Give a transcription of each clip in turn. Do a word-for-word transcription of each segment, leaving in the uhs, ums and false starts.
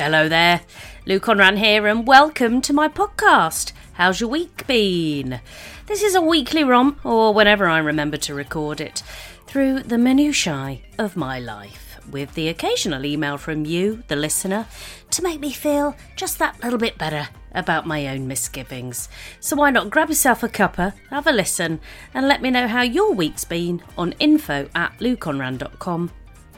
Hello there, Lou Conran here and welcome to my podcast. How's your week been? This is a weekly ROM, or whenever I remember to record it, through the minutiae of my life, with the occasional email from you, the listener, to make me feel just that little bit better about my own misgivings. So why not grab yourself a cuppa, have a listen, and let me know how your week's been on info at lou conran dot com.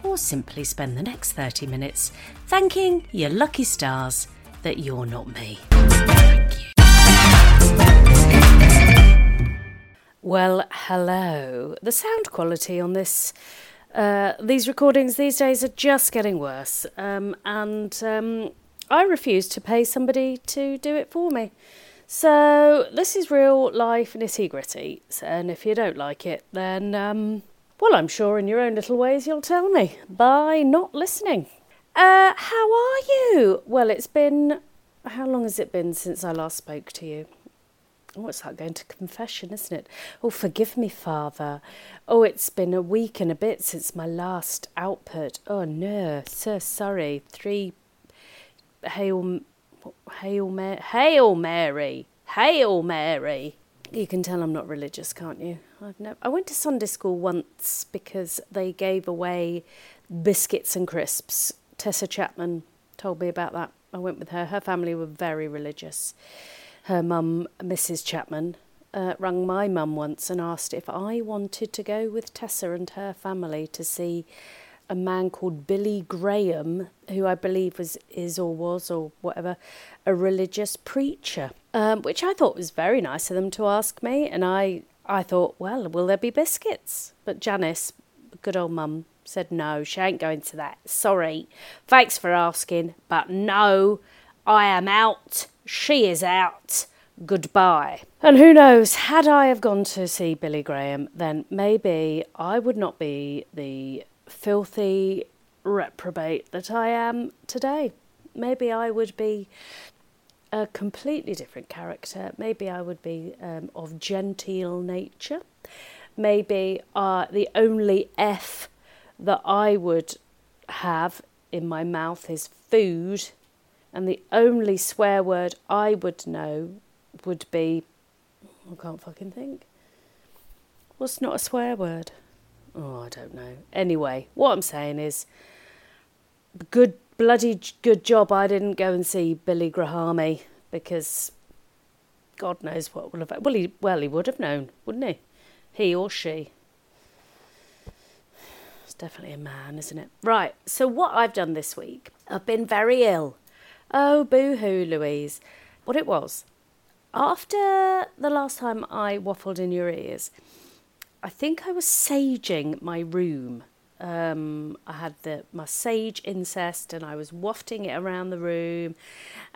Or simply spend the next thirty minutes thanking your lucky stars that you're not me. Thank you. Well, hello. The sound quality on this, uh, these recordings these days are just getting worse, um, and um, I refuse to pay somebody to do it for me. So this is real life nitty-gritty, and if you don't like it, then... Um, Well, I'm sure in your own little ways you'll tell me by not listening. Uh, how are you? Well, it's been... How long has it been since I last spoke to you? Oh, it's like going to confession, isn't it? Oh, forgive me, Father. Oh, it's been a week and a bit since my last output. Oh, no. So sorry. Three... Hail... Hail Mary. Hail Mary. Hail Mary. You can tell I'm not religious, can't you? I've never, I went to Sunday school once because they gave away biscuits and crisps. Tessa Chapman told me about that. I went with her. Her family were very religious. Her mum, Missus Chapman, uh, rang my mum once and asked if I wanted to go with Tessa and her family to see a man called Billy Graham, who I believe was, is or was or whatever, a religious preacher, um, which I thought was very nice of them to ask me. And I, I thought, well, will there be biscuits? But Janice, good old mum, said no, she ain't going to that. Sorry, thanks for asking, but no, I am out. She is out. Goodbye. And who knows, had I have gone to see Billy Graham, then maybe I would not be the... filthy reprobate that I am today. Maybe I would be a completely different character. Maybe I would be um, of genteel nature. Maybe uh, the only F that I would have in my mouth is food, and the only swear word I would know would be... I can't fucking think. What's not a swear word? Oh, I don't know. Anyway, what I'm saying is, good bloody good job I didn't go and see Billy Graham, because God knows what would have... Well, he, well, he would have known, wouldn't he? He or she. It's definitely a man, isn't it? Right, so what I've done this week, I've been very ill. Oh, boo-hoo, Louise. What it was, after the last time I waffled in your ears... I think I was saging my room. Um, I had the my sage incest and I was wafting it around the room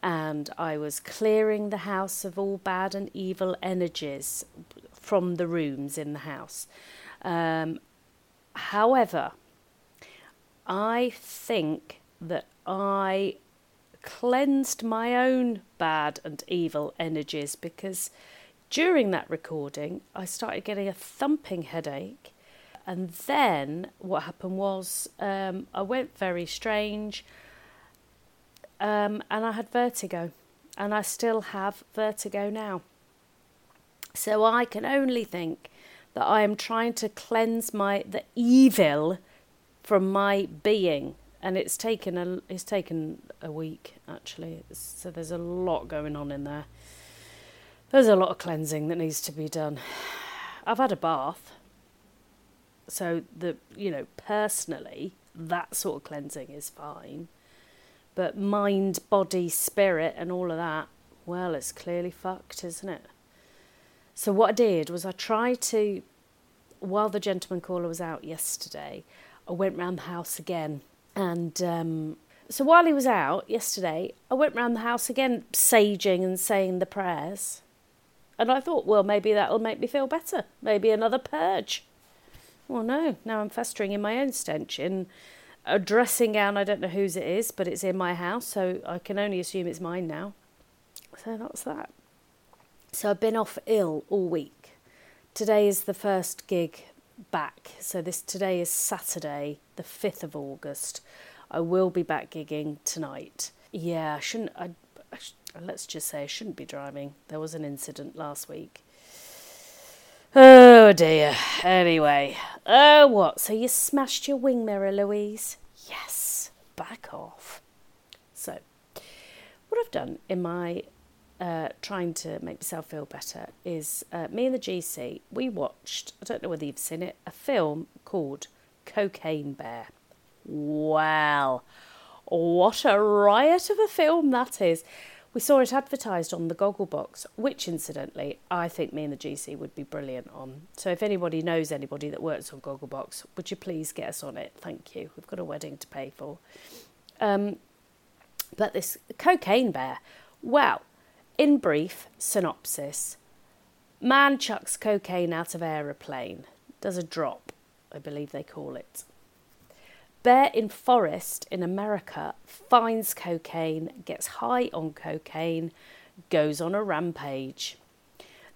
and I was clearing the house of all bad and evil energies from the rooms in the house. Um, however, I think that I cleansed my own bad and evil energies because... During that recording, I started getting a thumping headache, and then what happened was um, I went very strange, um, and I had vertigo, and I still have vertigo now. So I can only think that I am trying to cleanse my the evil from my being, and it's taken a it's taken a week actually. So there's a lot going on in there. There's a lot of cleansing that needs to be done. I've had a bath. So, the you know, personally, that sort of cleansing is fine. But mind, body, spirit and all of that, well, it's clearly fucked, isn't it? So what I did was I tried to, while the gentleman caller was out yesterday, I went round the house again. And um, so while he was out yesterday, I went round the house again, saging and saying the prayers. And I thought, well, maybe that'll make me feel better. Maybe another purge. Well, no, now I'm festering in my own stench, in a dressing gown. I don't know whose it is, but it's in my house, so I can only assume it's mine now. So that's that. So I've been off ill all week. Today is the first gig back. So this today is Saturday, the fifth of August. I will be back gigging tonight. Yeah, I shouldn't. I, I sh- let's just say I shouldn't be driving. There was an incident last week. Oh dear. Anyway, oh what? So you smashed your wing mirror, Louise? Yes. Back off. So, what I've done in my uh, trying to make myself feel better is uh, me and the G C, we watched, I don't know whether you've seen it, a film called Cocaine Bear. Wow. What a riot of a film that is. We saw it advertised on the Gogglebox, which incidentally, I think me and the G C would be brilliant on. So if anybody knows anybody that works on Gogglebox, would you please get us on it? Thank you. We've got a wedding to pay for. Um, but this Cocaine Bear, wow. In brief synopsis, man chucks cocaine out of aeroplane, does a drop, I believe they call it. Bear in forest in America finds cocaine, gets high on cocaine, goes on a rampage.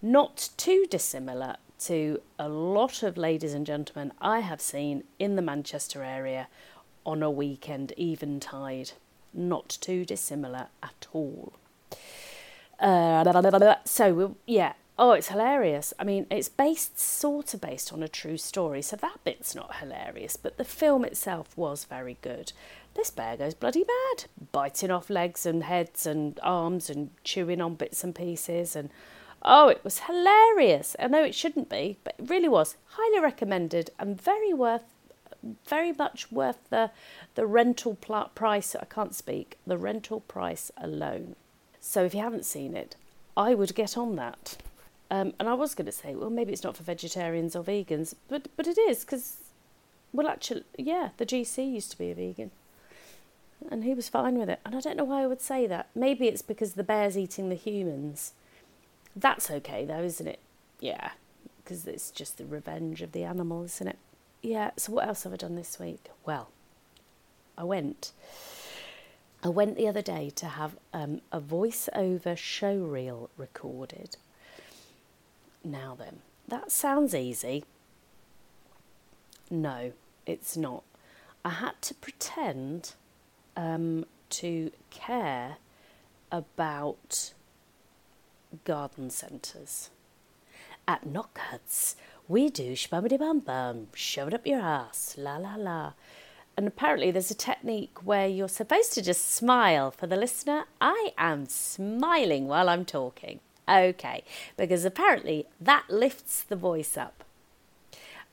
Not too dissimilar to a lot of ladies and gentlemen I have seen in the Manchester area on a weekend eventide. Not too dissimilar at all. Uh, so, yeah. Oh, it's hilarious. I mean, it's based, sort of based on a true story, so that bit's not hilarious, but the film itself was very good. This bear goes bloody mad, biting off legs and heads and arms and chewing on bits and pieces, and oh, it was hilarious. I know it shouldn't be, but it really was. Highly recommended and very worth, very much worth the, the rental pl- price, I can't speak, the rental price alone. So if you haven't seen it, I would get on that. Um, and I was going to say, well, maybe it's not for vegetarians or vegans, but but it is because, well, actually, yeah, the G C used to be a vegan and he was fine with it. And I don't know why I would say that. Maybe it's because the bear's eating the humans. That's okay, though, isn't it? Yeah, because it's just the revenge of the animal, isn't it? Yeah, so what else have I done this week? Well, I went. I went the other day to have um, a voiceover show reel recorded. Now then, that sounds easy. No, it's not. I had to pretend um, to care about garden centres. At Knockhuts, we do shbummity bum bum, shove it up your ass, la la la. And apparently there's a technique where you're supposed to just smile. For the listener, I am smiling while I'm talking. Okay, because apparently that lifts the voice up.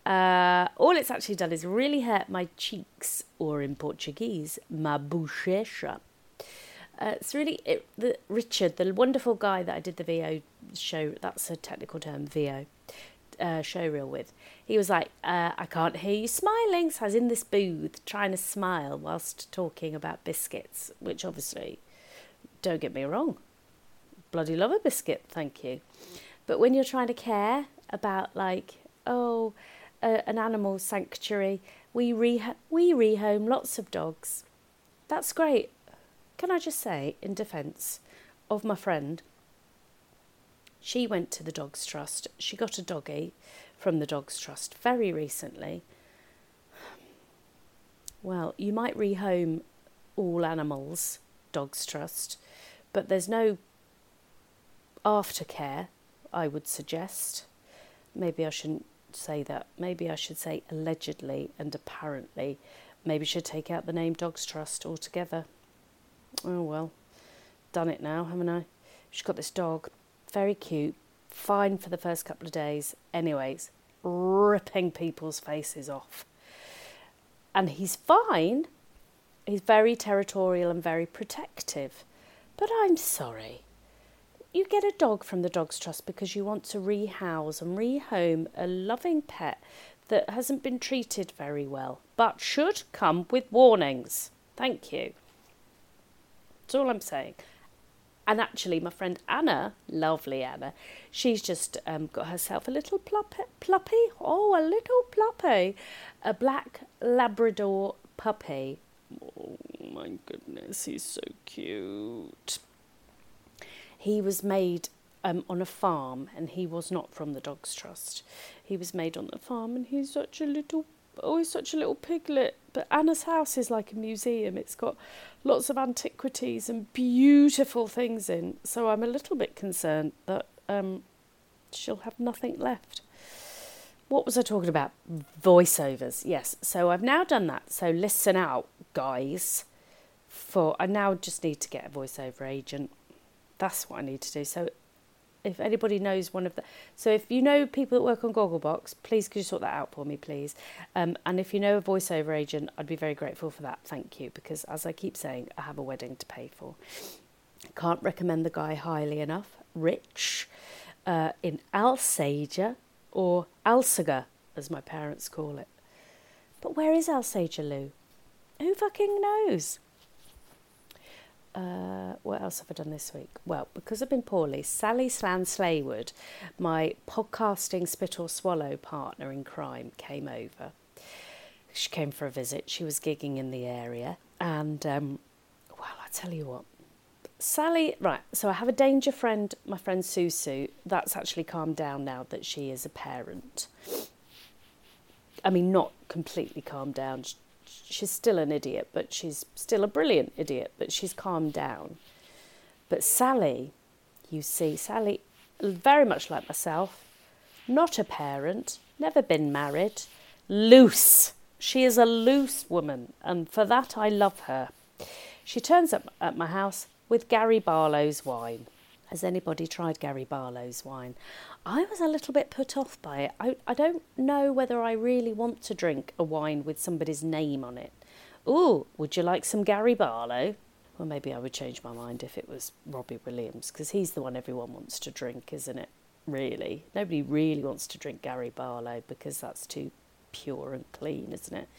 Uh, all it's actually done is really hurt my cheeks, or in Portuguese, ma bochecha. Uh, it's really, it, the, Richard, the wonderful guy that I did the V O show, that's a technical term, V O, uh, show reel with. He was like, uh, I can't hear you smiling. So I was in this booth trying to smile whilst talking about biscuits, which obviously, don't get me wrong, bloody love a biscuit, thank you. But when you're trying to care about, like, oh, uh, an animal sanctuary, we re we rehome lots of dogs. That's great. Can I just say, in defence of my friend, she went to the Dogs Trust. She got a doggy from the Dogs Trust very recently. Well, you might rehome all animals, Dogs Trust, but there's no aftercare, I would suggest. Maybe I shouldn't say that. Maybe I should say allegedly and apparently. Maybe should take out the name Dogs Trust altogether. Oh well, done it now, haven't I? She's got this dog, very cute, fine for the first couple of days. Anyways, ripping people's faces off. And he's fine. He's very territorial and very protective. But I'm sorry. You get a dog from the Dogs Trust because you want to rehouse and rehome a loving pet that hasn't been treated very well, but should come with warnings. Thank you. That's all I'm saying. And actually, my friend Anna, lovely Anna, she's just um, got herself a little pluppy, pluppy, oh, a little pluppy, a black Labrador puppy. Oh, my goodness, he's so cute. He was made um, on a farm, and he was not from the Dogs Trust. He was made on the farm, and he's such a little but always such a little piglet. But Anna's house is like a museum. It's got lots of antiquities and beautiful things in. So I'm a little bit concerned that um, she'll have nothing left. What was I talking about? Voiceovers. Yes. So I've now done that. So listen out, guys. For I now just need to get a voiceover agent. That's what I need to do. So if anybody knows one of the... So if you know people that work on Gogglebox, please could you sort that out for me, please? Um, and if you know a voiceover agent, I'd be very grateful for that. Thank you. Because as I keep saying, I have a wedding to pay for. Can't recommend the guy highly enough. Rich uh, in Alsager, or Alsager, as my parents call it. But where is Alsager, Lou? Who fucking knows? Uh, what else have I done this week? Well, because I've been poorly, Sally Slan Slaywood, my podcasting spit or swallow partner in crime, came over. She came for a visit. She was gigging in the area. And, um, well, I tell you what. Sally, right, so I have a danger friend, my friend Susu. That's actually calmed down now that she is a parent. I mean, not completely calmed down. She's still an idiot, but she's still a brilliant idiot, but she's calmed down. But Sally, you see, Sally, very much like myself, not a parent, never been married, loose. She is a loose woman, and for that I love her. She turns up at my house with Gary Barlow's wine. Has anybody tried Gary Barlow's wine? I was a little bit put off by it. I, I don't know whether I really want to drink a wine with somebody's name on it. Ooh, would you like some Gary Barlow? Well, maybe I would change my mind if it was Robbie Williams, because he's the one everyone wants to drink, isn't it? Really. Nobody really wants to drink Gary Barlow because that's too pure and clean, isn't it?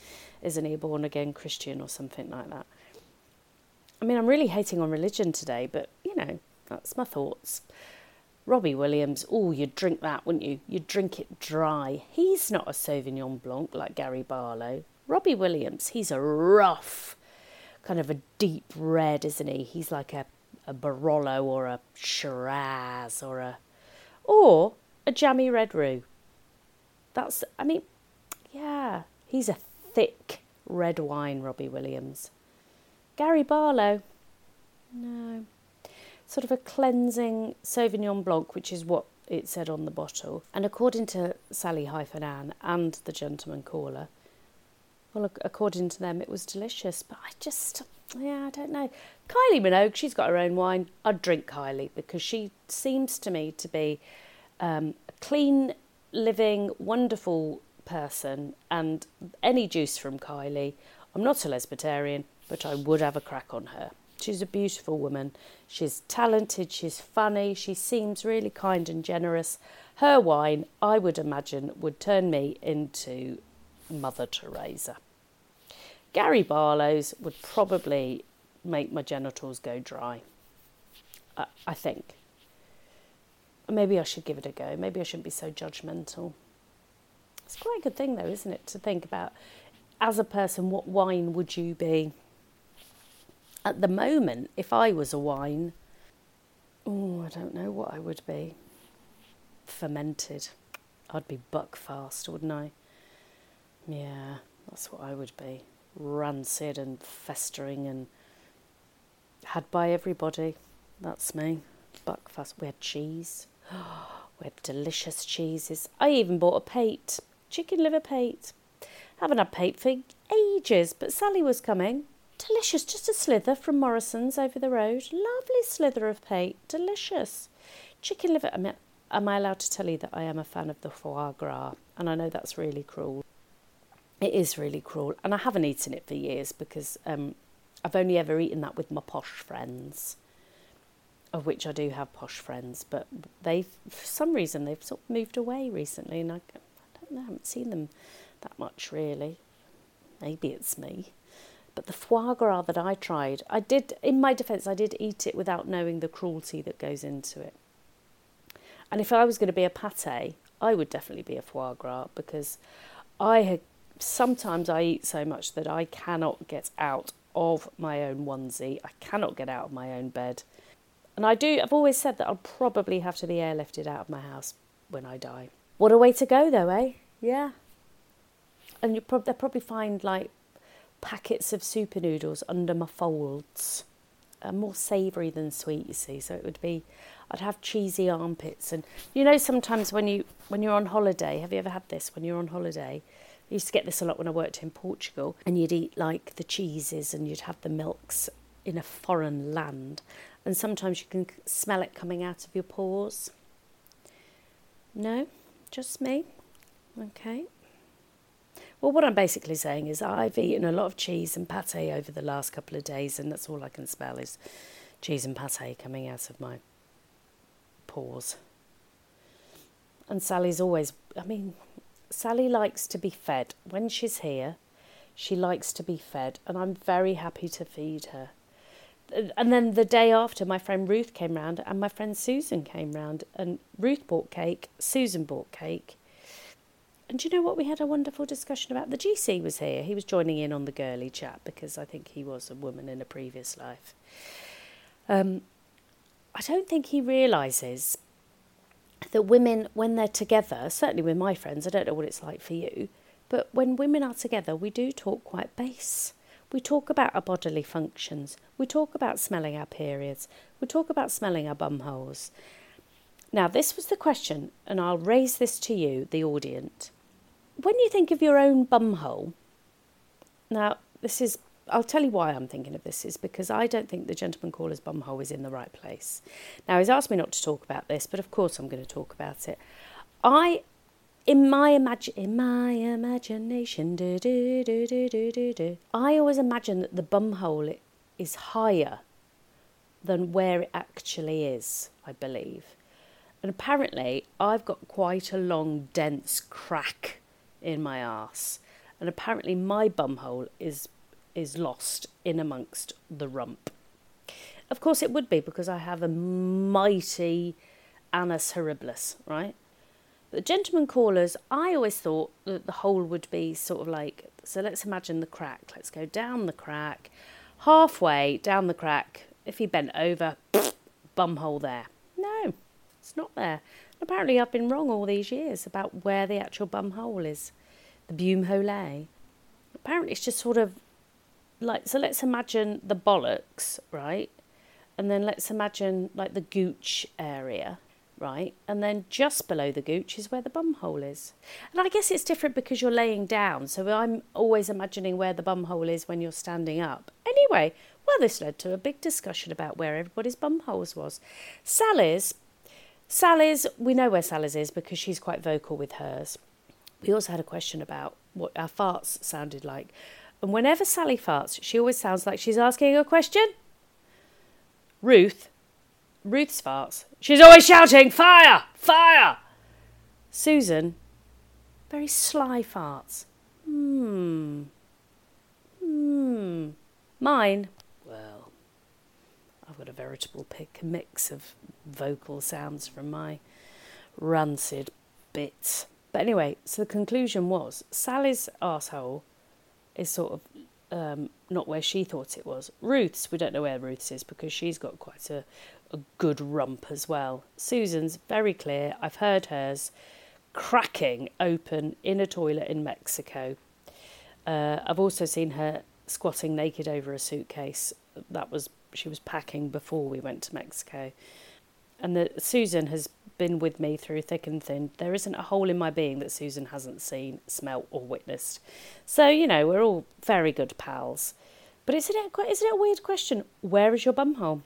Isn't he a born-again Christian or something like that? I mean, I'm really hating on religion today, but, you know... That's my thoughts. Robbie Williams, oh, you'd drink that, wouldn't you? You'd drink it dry. He's not a Sauvignon Blanc like Gary Barlow. Robbie Williams, he's a rough, kind of a deep red, isn't he? He's like a, a Barolo or a Shiraz or a, or a jammy red roux. That's, I mean, yeah, he's a thick red wine, Robbie Williams. Gary Barlow, no. Sort of a cleansing Sauvignon Blanc, which is what it said on the bottle. And according to Sally hyphen Ann and the gentleman caller, well, according to them, it was delicious. But I just, yeah, I don't know. Kylie Minogue, she's got her own wine. I'd drink Kylie because she seems to me to be um, a clean, living, wonderful person. And any juice from Kylie, I'm not a lesbitarian, but I would have a crack on her. She's a beautiful woman. She's talented. She's funny. She seems really kind and generous. Her wine, I would imagine, would turn me into Mother Teresa. Gary Barlow's would probably make my genitals go dry, I, I think. Maybe I should give it a go. Maybe I shouldn't be so judgmental. It's quite a good thing, though, isn't it, to think about, as a person, what wine would you be? At the moment, if I was a wine, oh, I don't know what I would be. Fermented. I'd be Buckfast, wouldn't I? Yeah, that's what I would be. Rancid and festering and had by everybody. That's me. Buckfast. We had cheese. We had delicious cheeses. I even bought a pate. Chicken liver pate. Haven't had pate for ages, but Sally was coming. Delicious, just a slither from Morrison's over the road. Lovely slither of pate, delicious. Chicken liver, am I, am I allowed to tell you that I am a fan of the foie gras? And I know that's really cruel. It is really cruel. And I haven't eaten it for years because um, I've only ever eaten that with my posh friends, of which I do have posh friends. But they, for some reason, they've sort of moved away recently. And I, I don't know, I haven't seen them that much, really. Maybe it's me. But the foie gras that I tried, I did, in my defence, I did eat it without knowing the cruelty that goes into it. And if I was going to be a pâté, I would definitely be a foie gras because I had, sometimes I eat so much that I cannot get out of my own onesie. I cannot get out of my own bed. And I do, I've always said that I'll probably have to be airlifted out of my house when I die. What a way to go though, eh? Yeah. and you pro- they'll probably find like packets of super noodles under my folds. Uh, more savoury than sweet, you see. So it would be, I'd have cheesy armpits, and you know sometimes when you when you're on holiday, have you ever had this? When you're on holiday, I used to get this a lot when I worked in Portugal, and you'd eat like the cheeses and you'd have the milks in a foreign land, and sometimes you can smell it coming out of your pores. No, just me. Okay. Well, what I'm basically saying is I've eaten a lot of cheese and pâté over the last couple of days, and that's all I can smell is cheese and pâté coming out of my pores. And Sally's always, I mean, Sally likes to be fed. When she's here, she likes to be fed, and I'm very happy to feed her. And then the day after, my friend Ruth came round, and my friend Susan came round, and Ruth bought cake, Susan bought cake. And do you know what? We had a wonderful discussion about. The G C was here. He was joining in on the girly chat because I think he was a woman in a previous life. Um, I don't think he realises that women, when they're together, certainly with my friends, I don't know what it's like for you, but when women are together, we do talk quite base. We talk about our bodily functions. We talk about smelling our periods. We talk about smelling our bum holes. Now, this was the question, and I'll raise this to you, the audience. When you think of your own bumhole, now this is, I'll tell you why I'm thinking of this, is because I don't think the gentleman caller's bumhole is in the right place. Now, he's asked me not to talk about this, but of course I'm going to talk about it. I, in my imagine, in my imagination, do, do, do, do, do, do, do, I always imagine that the bumhole is higher than where it actually is, I believe. And apparently I've got quite a long, dense crack in my arse. And apparently my bumhole is is lost in amongst the rump. Of course it would be because I have a mighty anus horribilis, right? But the gentleman callers, I always thought that the hole would be sort of like, so let's imagine the crack. Let's go down the crack, halfway down the crack. If he bent over, bumhole there. No. It's not there. And apparently I've been wrong all these years about where the actual bum hole is, the bumhole. Apparently it's just sort of like, so let's imagine the bollocks, right? And then let's imagine like the gooch area, right? And then just below the gooch is where the bum hole is. And I guess it's different because you're laying down. So I'm always imagining where the bum hole is when you're standing up. Anyway, well, this led to a big discussion about where everybody's bum holes was. Sally's Sally's, we know where Sally's is because she's quite vocal with hers. We also had a question about what our farts sounded like. And whenever Sally farts, she always sounds like she's asking a question. Ruth, Ruth's farts, she's always shouting, fire, fire. Susan, very sly farts. Hmm, hmm. Mine, well, I've got a veritable pick, a mix of vocal sounds from my rancid bits. But anyway, so the conclusion was Sally's arsehole is sort of um, not where she thought it was. Ruth's, we don't know where Ruth's is because she's got quite a, a good rump as well. Susan's very clear. I've heard hers cracking open in a toilet in Mexico. Uh, I've also seen her squatting naked over a suitcase. That was, she was packing before we went to Mexico. And that Susan has been with me through thick and thin. There isn't a hole in my being that Susan hasn't seen, smelt or witnessed. So, you know, we're all very good pals. But isn't it, isn't it a weird question? Where is your bumhole?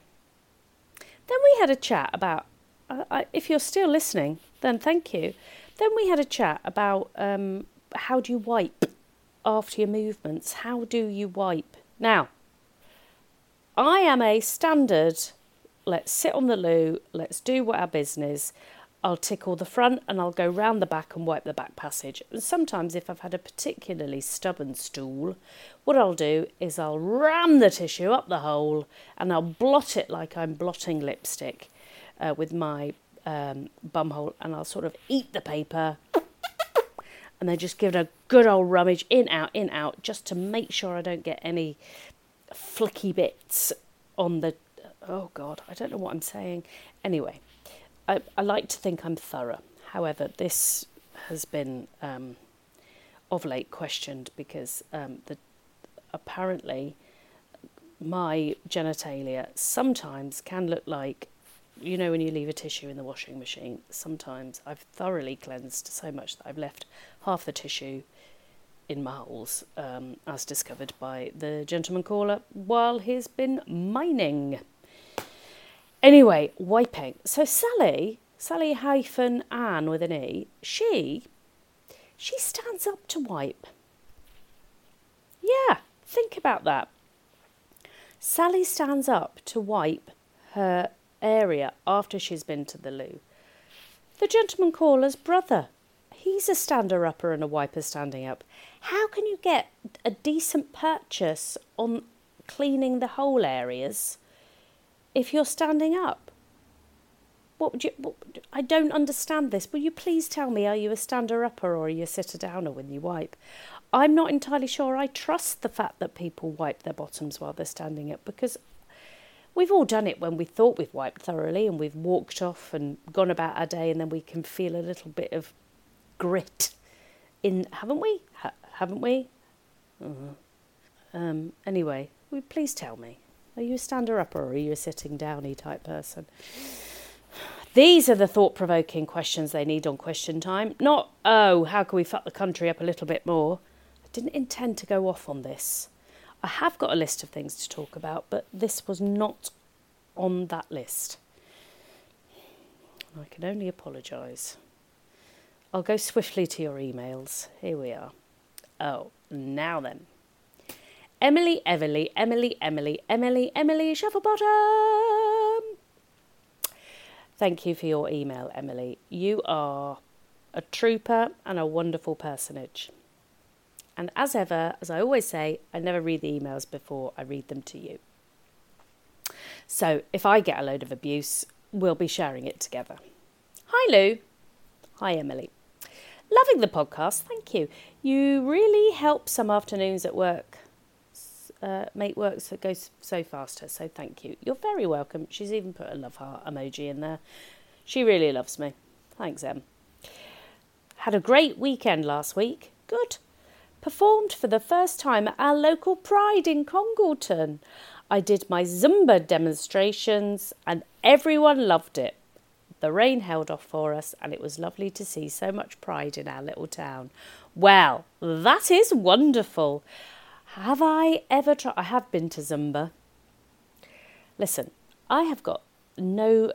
Then we had a chat about, uh, I, if you're still listening, then thank you. Then we had a chat about um, how do you wipe after your movements? How do you wipe? Now, I am a standard... Let's sit on the loo, let's do what our business. I'll tickle the front and I'll go round the back and wipe the back passage. And sometimes if I've had a particularly stubborn stool, what I'll do is I'll ram the tissue up the hole and I'll blot it like I'm blotting lipstick uh, with my um, bumhole, and I'll sort of eat the paper and then just give it a good old rummage in, out, in, out, just to make sure I don't get any flicky bits on the... Oh, God, I don't know what I'm saying. Anyway, I, I like to think I'm thorough. However, this has been um, of late questioned because um, the, apparently my genitalia sometimes can look like, you know, when you leave a tissue in the washing machine, sometimes I've thoroughly cleansed so much that I've left half the tissue in my holes, um, as discovered by the gentleman caller while he's been mining. Anyway, wiping. So Sally, Sally hyphen Anne with an E, she, she stands up to wipe. Yeah, think about that. Sally stands up to wipe her area after she's been to the loo. The gentleman caller's brother, he's a stander-upper and a wiper standing up. How can you get a decent purchase on cleaning the whole areas if you're standing up? What would you? What, I don't understand this. Will you please tell me, are you a stander-upper or are you a sitter-downer when you wipe? I'm not entirely sure I trust the fact that people wipe their bottoms while they're standing up, because we've all done it when we thought we've wiped thoroughly and we've walked off and gone about our day, and then we can feel a little bit of grit in, haven't we? Ha- haven't we? Uh-huh. Um, anyway, will you please tell me, are you a stander-upper or are you a sitting-downy type person? These are the thought-provoking questions they need on Question Time. Not, oh, how can we fuck the country up a little bit more? I didn't intend to go off on this. I have got a list of things to talk about, but this was not on that list. I can only apologise. I'll go swiftly to your emails. Here we are. Oh, now then. Emily, Everly, Emily, Emily, Emily, Emily Shufflebottom. Thank you for your email, Emily. You are a trooper and a wonderful personage. And as ever, as I always say, I never read the emails before I read them to you. So if I get a load of abuse, we'll be sharing it together. Hi, Lou. Hi, Emily. Loving the podcast. Thank you. You really help some afternoons at work uh, make work that goes so faster. So thank you. You're very welcome. She's even put a love heart emoji in there. She really loves me. Thanks, Em. Had a great weekend last week. Good. Performed for the first time at our local Pride in Congleton. I did my Zumba demonstrations and everyone loved it. The rain held off for us and it was lovely to see so much pride in our little town. Well, that is wonderful. Have I ever tried? I have been to Zumba. Listen, I have got no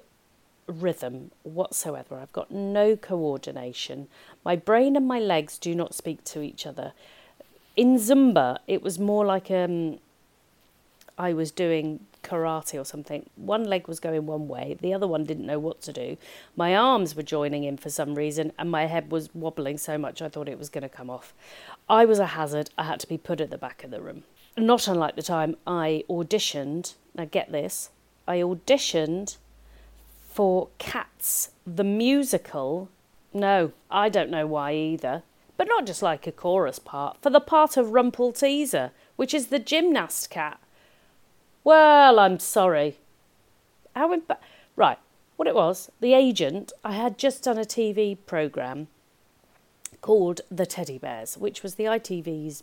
rhythm whatsoever. I've got no coordination. My brain and my legs do not speak to each other. In Zumba, it was more like um, I was doing karate or something. One leg was going one way, the other one didn't know what to do. My arms were joining in for some reason, and my head was wobbling so much I thought it was going to come off. I was a hazard. I had to be put at the back of the room. Not unlike the time I auditioned, now get this, I auditioned for Cats, the musical. No, I don't know why either. But not just like a chorus part, for the part of Rumple Teaser, which is the gymnast cat. Well, I'm sorry. How imp- Right, what it was, the agent, I had just done a T V programme called The Teddy Bears, which was the I T V's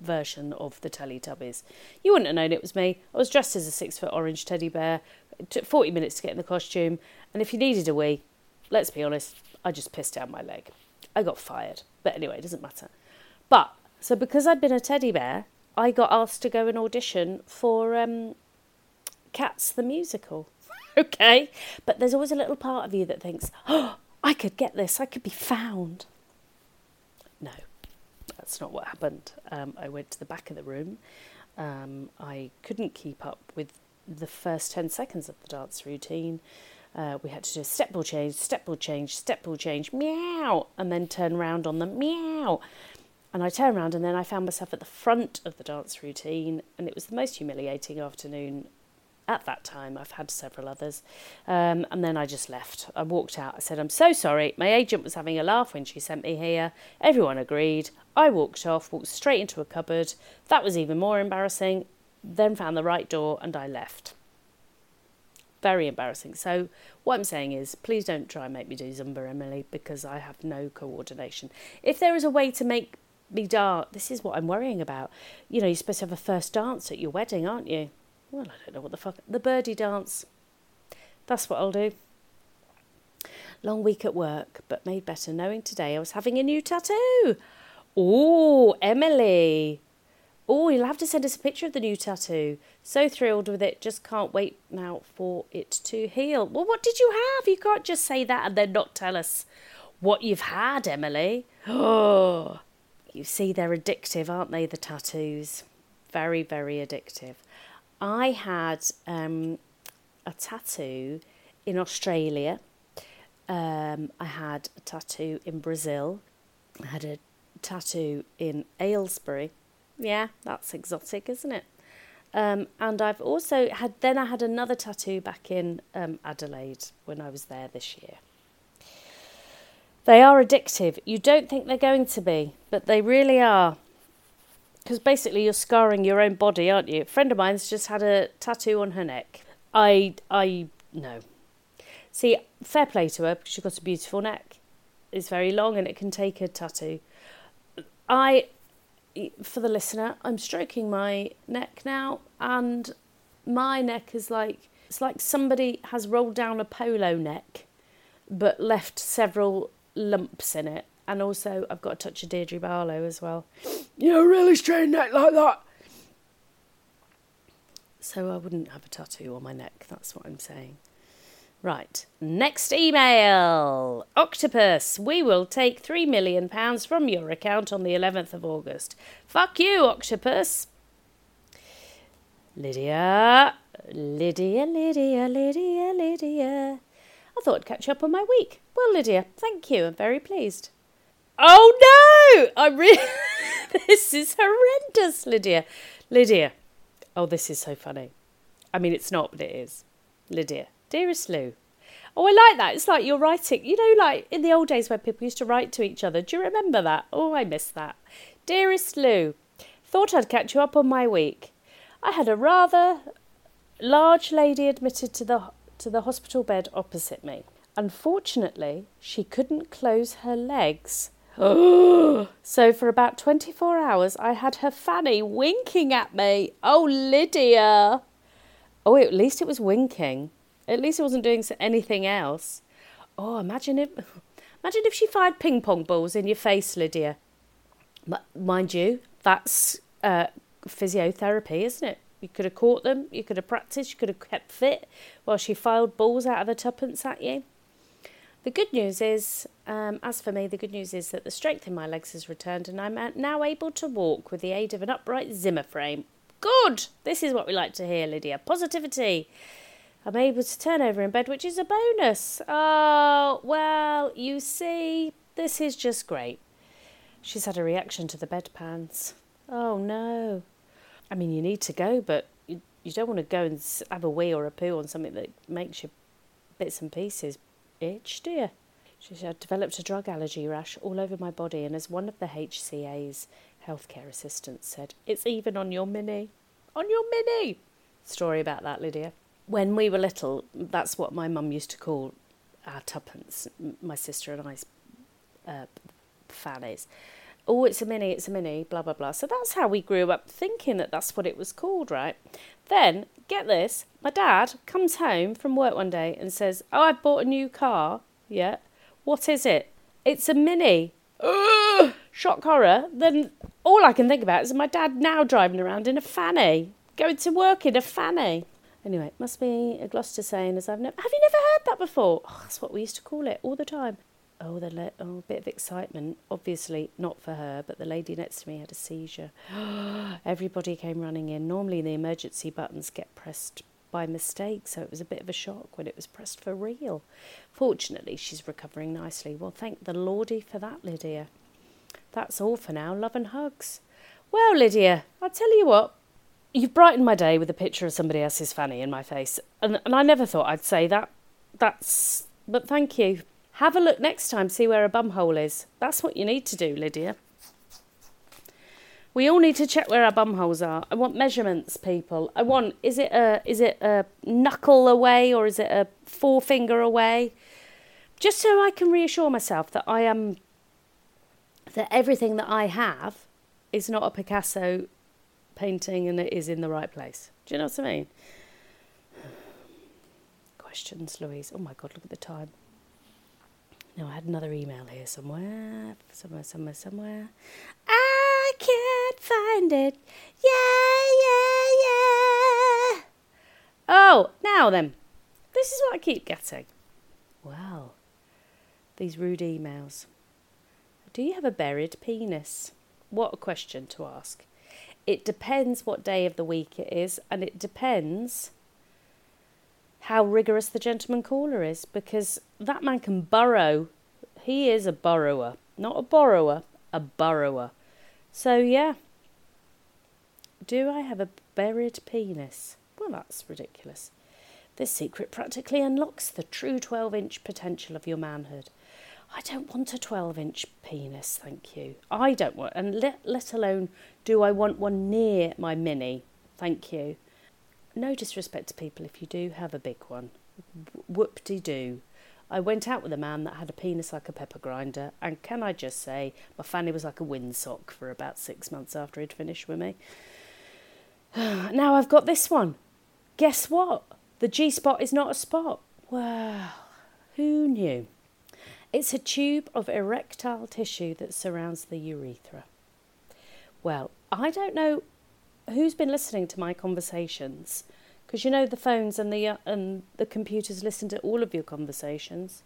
version of The Teletubbies. You wouldn't have known it was me. I was dressed as a six-foot orange teddy bear. It took forty minutes to get in the costume. And if you needed a wee, let's be honest, I just pissed down my leg. I got fired. But anyway, it doesn't matter. But, so because I'd been a teddy bear, I got asked to go and audition for um, Cats the musical. Okay? But there's always a little part of you that thinks, oh, I could get this. I could be found. No, that's not what happened. Um, I went to the back of the room. Um, I couldn't keep up with the first ten seconds of the dance routine. Uh, we had to do a step ball change, step ball change, step ball change, meow, and then turn round on the meow. And I turned round and then I found myself at the front of the dance routine, and it was the most humiliating afternoon at that time. I've had several others. Um, and then I just left. I walked out. I said, I'm so sorry. My agent was having a laugh when she sent me here. Everyone agreed. I walked off, walked straight into a cupboard. That was even more embarrassing. Then found the right door and I left. Very embarrassing. So what I'm saying is, please don't try and make me do Zumba, Emily, because I have no coordination. If there is a way to make me dark. This is what I'm worrying about. You know, you're supposed to have a first dance at your wedding, aren't you? Well, I don't know what the fuck. The birdie dance. That's what I'll do. Long week at work, but made better knowing today I was having a new tattoo. Oh, Emily. Oh, you'll have to send us a picture of the new tattoo. So thrilled with it. Just can't wait now for it to heal. Well, what did you have? You can't just say that and then not tell us what you've had, Emily. Oh, you see, they're addictive, aren't they, the tattoos? Very, very addictive. I had um, a tattoo in Australia. Um, I had a tattoo in Brazil. I had a tattoo in Aylesbury. Yeah, that's exotic, isn't it? Um, and I've also had, then I had another tattoo back in um, Adelaide when I was there this year. They are addictive. You don't think they're going to be, but they really are. Because basically you're scarring your own body, aren't you? A friend of mine's just had a tattoo on her neck. I, I, no. See, fair play to her because she's got a beautiful neck. It's very long and it can take a tattoo. I... For the listener, I'm stroking my neck now, and my neck is like, it's like somebody has rolled down a polo neck, but left several lumps in it. And also, I've got a touch of Deirdre Barlow as well. You know, really straight neck like that. So I wouldn't have a tattoo on my neck, that's what I'm saying. Right, next email. Octopus, we will take three million pounds from your account on the eleventh of August. Fuck you, Octopus. Lydia, Lydia, Lydia, Lydia, Lydia. I thought I'd catch up on my week. Well, Lydia, thank you. I'm very pleased. Oh, no! I really... This is horrendous, Lydia. Lydia. Oh, this is so funny. I mean, it's not, but it is. Lydia. Dearest Lou. Oh, I like that. It's like you're writing, you know, like in the old days where people used to write to each other. Do you remember that? Oh, I miss that. Dearest Lou, thought I'd catch you up on my week. I had a rather large lady admitted to the to the hospital bed opposite me. Unfortunately, she couldn't close her legs. Oh. So for about twenty-four hours, I had her fanny winking at me. Oh, Lydia. Oh, at least it was winking. At least it wasn't doing anything else. Oh, imagine if, imagine if she fired ping pong balls in your face, Lydia. M- mind you, that's uh, physiotherapy, isn't it? You could have caught them, you could have practised, you could have kept fit while she filed balls out of her tuppence at you. The good news is, um, as for me, the good news is that the strength in my legs has returned and I'm now able to walk with the aid of an upright Zimmer frame. Good! This is what we like to hear, Lydia. Positivity! I'm able to turn over in bed, which is a bonus. Oh, well, you see, this is just great. She's had a reaction to the bedpans. Oh, no. I mean, you need to go, but you, you don't want to go and have a wee or a poo on something that makes your bits and pieces itch, do you? She's had developed a drug allergy rash all over my body, and as one of the H C A's healthcare assistants said, it's even on your mini. On your mini! Story about that, Lydia. When we were little, that's what my mum used to call our tuppence, my sister and I's uh, fannies. Oh, it's a mini, it's a mini, blah, blah, blah. So that's how we grew up thinking that that's what it was called, right? Then, get this, my dad comes home from work one day and says, oh, I bought a new car. Yeah. What is it? It's a mini. Ugh! Shock horror. Then all I can think about is my dad now driving around in a fanny, going to work in a fanny. Anyway, it must be a Gloucester saying, as I've never... Have you never heard that before? Oh, that's what we used to call it all the time. Oh, the le- oh, a bit of excitement. Obviously, not for her, but the lady next to me had a seizure. Everybody came running in. Normally, the emergency buttons get pressed by mistake, so it was a bit of a shock when it was pressed for real. Fortunately, she's recovering nicely. Well, thank the Lordy for that, Lydia. That's all for now. Love and hugs. Well, Lydia, I'll tell you what. You've brightened my day with a picture of somebody else's fanny in my face. And, and I never thought I'd say that. That's... But thank you. Have a look next time, see where a bumhole is. That's what you need to do, Lydia. We all need to check where our bumholes are. I want measurements, people. I want... Is it a, is it a knuckle away or is it a forefinger away? Just so I can reassure myself that I am that everything that I have is not a Picasso painting and it is in the right place. Do you know what I mean? Questions, Louise. Oh my God, look at the time. No, I had another email here somewhere, somewhere, somewhere, somewhere. I can't find it. Yeah, yeah, yeah. Oh, now then. This is what I keep getting. Wow. These rude emails. Do you have a buried penis? What a question to ask. It depends what day of the week it is, and it depends how rigorous the gentleman caller is, because that man can burrow. He is a burrower, not a borrower, a burrower. So, yeah. Do I have a buried penis? Well, that's ridiculous. This secret practically unlocks the true twelve-inch potential of your manhood. I don't want a twelve-inch penis, thank you. I don't want, and let, let alone do I want one near my mini, thank you. No disrespect to people if you do have a big one. Whoop-de-doo. I went out with a man that had a penis like a pepper grinder, and can I just say, my fanny was like a windsock for about six months after he'd finished with me. Now I've got this one. Guess what? The G-spot is not a spot. Well, who knew? It's a tube of erectile tissue that surrounds the urethra. Well, I don't know who's been listening to my conversations, because you know the phones and the uh, and the computers listen to all of your conversations.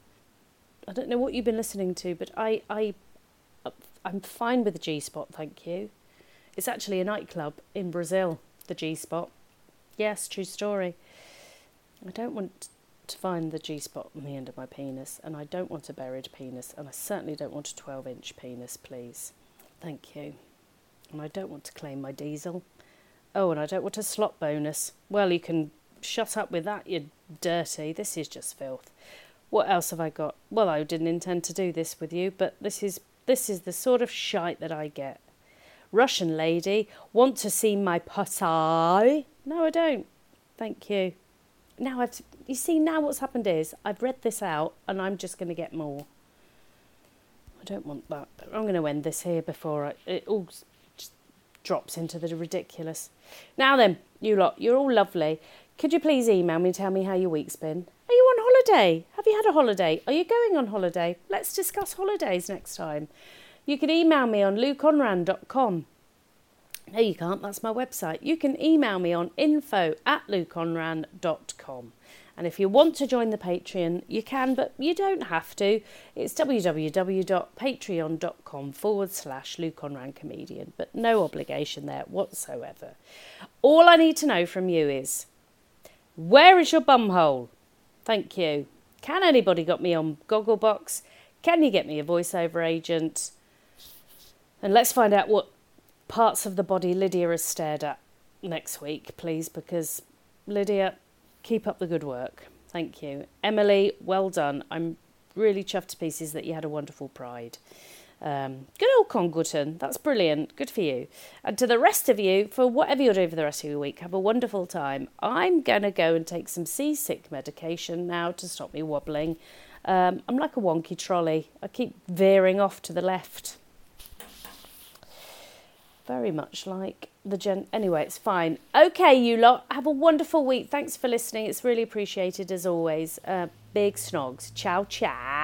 I don't know what you've been listening to, but I, I, I'm fine with the G-spot, thank you. It's actually a nightclub in Brazil, the G-spot. Yes, true story. I don't want to find the G-spot on the end of my penis, and I don't want a buried penis, and I certainly don't want a twelve-inch penis, please. Thank you. And I don't want to claim my diesel. Oh, and I don't want a slot bonus. Well, you can shut up with that, you dirty. This is just filth. What else have I got? Well, I didn't intend to do this with you, but this is this is the sort of shite that I get. Russian lady, want to see my pussy? No, I don't. Thank you. Now I've, you see, now what's happened is I've read this out and I'm just going to get more. I don't want that. But I'm going to end this here before I, it all just drops into the ridiculous. Now then, you lot, you're all lovely. Could you please email me and tell me how your week's been? Are you on holiday? Have you had a holiday? Are you going on holiday? Let's discuss holidays next time. You can email me on lou conran dot com. No, you can't. That's my website. You can email me on info at lou conran dot com. And if you want to join the Patreon, you can, but you don't have to. It's www.patreon.com forward slash lou conran comedian, but no obligation there whatsoever. All I need to know from you is, where is your bumhole? Thank you. Can anybody get me on Gogglebox? Can you get me a voiceover agent? And let's find out what parts of the body Lydia has stared at next week, please, because Lydia, keep up the good work. Thank you. Emily, well done. I'm really chuffed to pieces that you had a wonderful pride. Um, good old Congleton. That's brilliant. Good for you. And to the rest of you, for whatever you're doing for the rest of your week, have a wonderful time. I'm going to go and take some seasick medication now to stop me wobbling. Um, I'm like a wonky trolley. I keep veering off to the left. Very much like the gen... Anyway, it's fine. Okay, you lot. Have a wonderful week. Thanks for listening. It's really appreciated, as always. Uh, big snogs. Ciao, ciao.